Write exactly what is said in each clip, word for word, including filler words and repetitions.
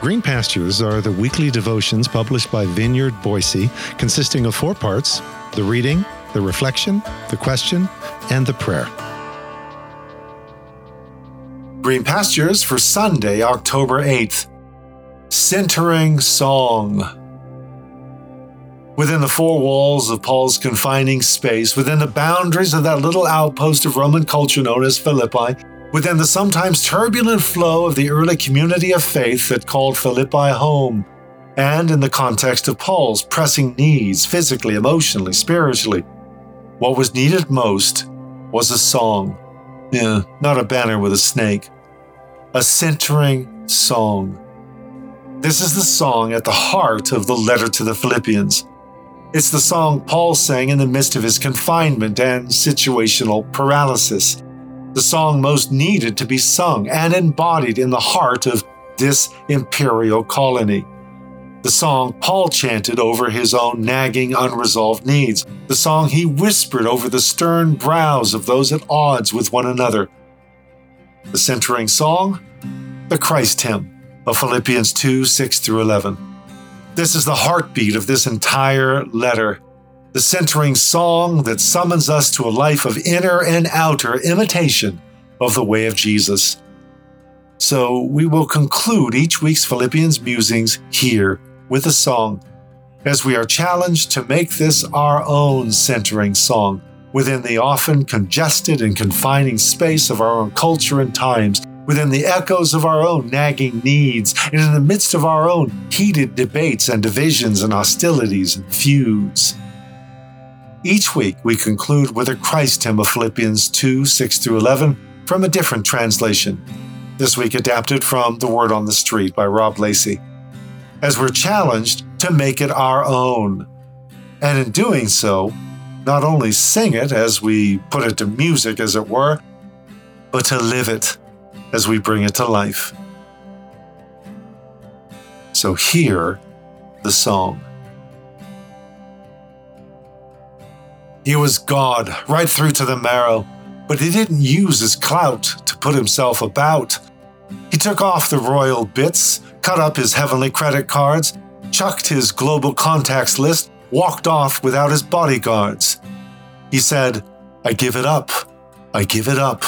Green Pastures are the weekly devotions published by Vineyard Boise, consisting of four parts: the reading, the reflection, the question, and the prayer. Green Pastures for Sunday, October eighth. Centering Song. Within the four walls of Paul's confining space, within the boundaries of that little outpost of Roman culture known as Philippi, within the sometimes turbulent flow of the early community of faith that called Philippi home, and in the context of Paul's pressing needs, physically, emotionally, spiritually, what was needed most was a song. Yeah, not a banner with a snake. A centering song. This is the song at the heart of the letter to the Philippians. It's the song Paul sang in the midst of his confinement and situational paralysis, the song most needed to be sung and embodied in the heart of this imperial colony, the song Paul chanted over his own nagging, unresolved needs, the song he whispered over the stern brows of those at odds with one another. The centering song, the Christ hymn of Philippians two, six through eleven. This is the heartbeat of this entire letter, the centering song that summons us to a life of inner and outer imitation of the way of Jesus. So we will conclude each week's Philippians musings here with a song, as we are challenged to make this our own centering song within the often congested and confining space of our own culture and times, within the echoes of our own nagging needs, and in the midst of our own heated debates and divisions and hostilities and feuds. Each week, we conclude with a Christ hymn of Philippians two, six through eleven from a different translation, this week adapted from The Word on the Street by Rob Lacey, as we're challenged to make it our own. And in doing so, not only sing it as we put it to music, as it were, but to live it as we bring it to life. So hear the song. He was God right through to the marrow, but he didn't use his clout to put himself about. He took off the royal bits, cut up his heavenly credit cards, chucked his global contacts list, walked off without his bodyguards. He said, "I give it up, I give it up."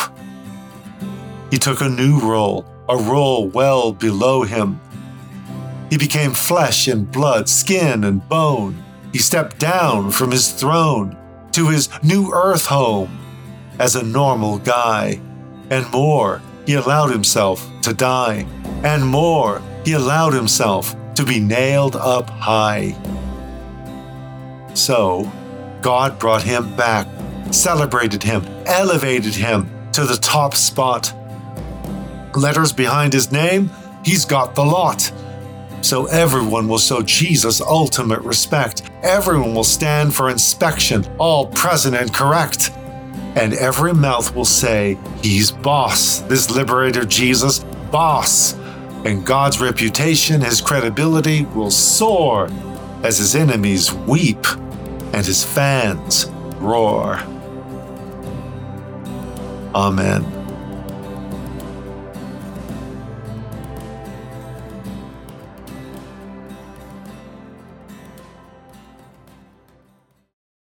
He took a new role, a role well below him. He became flesh and blood, skin and bone. He stepped down from his throne to his new earth home as a normal guy. And more, he allowed himself to die. And more, he allowed himself to be nailed up high. So, God brought him back, celebrated him, elevated him to the top spot. Letters behind his name, he's got the lot. So everyone will show Jesus ultimate respect. Everyone will stand for inspection, all present and correct. And every mouth will say, "He's boss, this liberator Jesus, boss." And God's reputation, his credibility will soar as his enemies weep and his fans roar. Amen.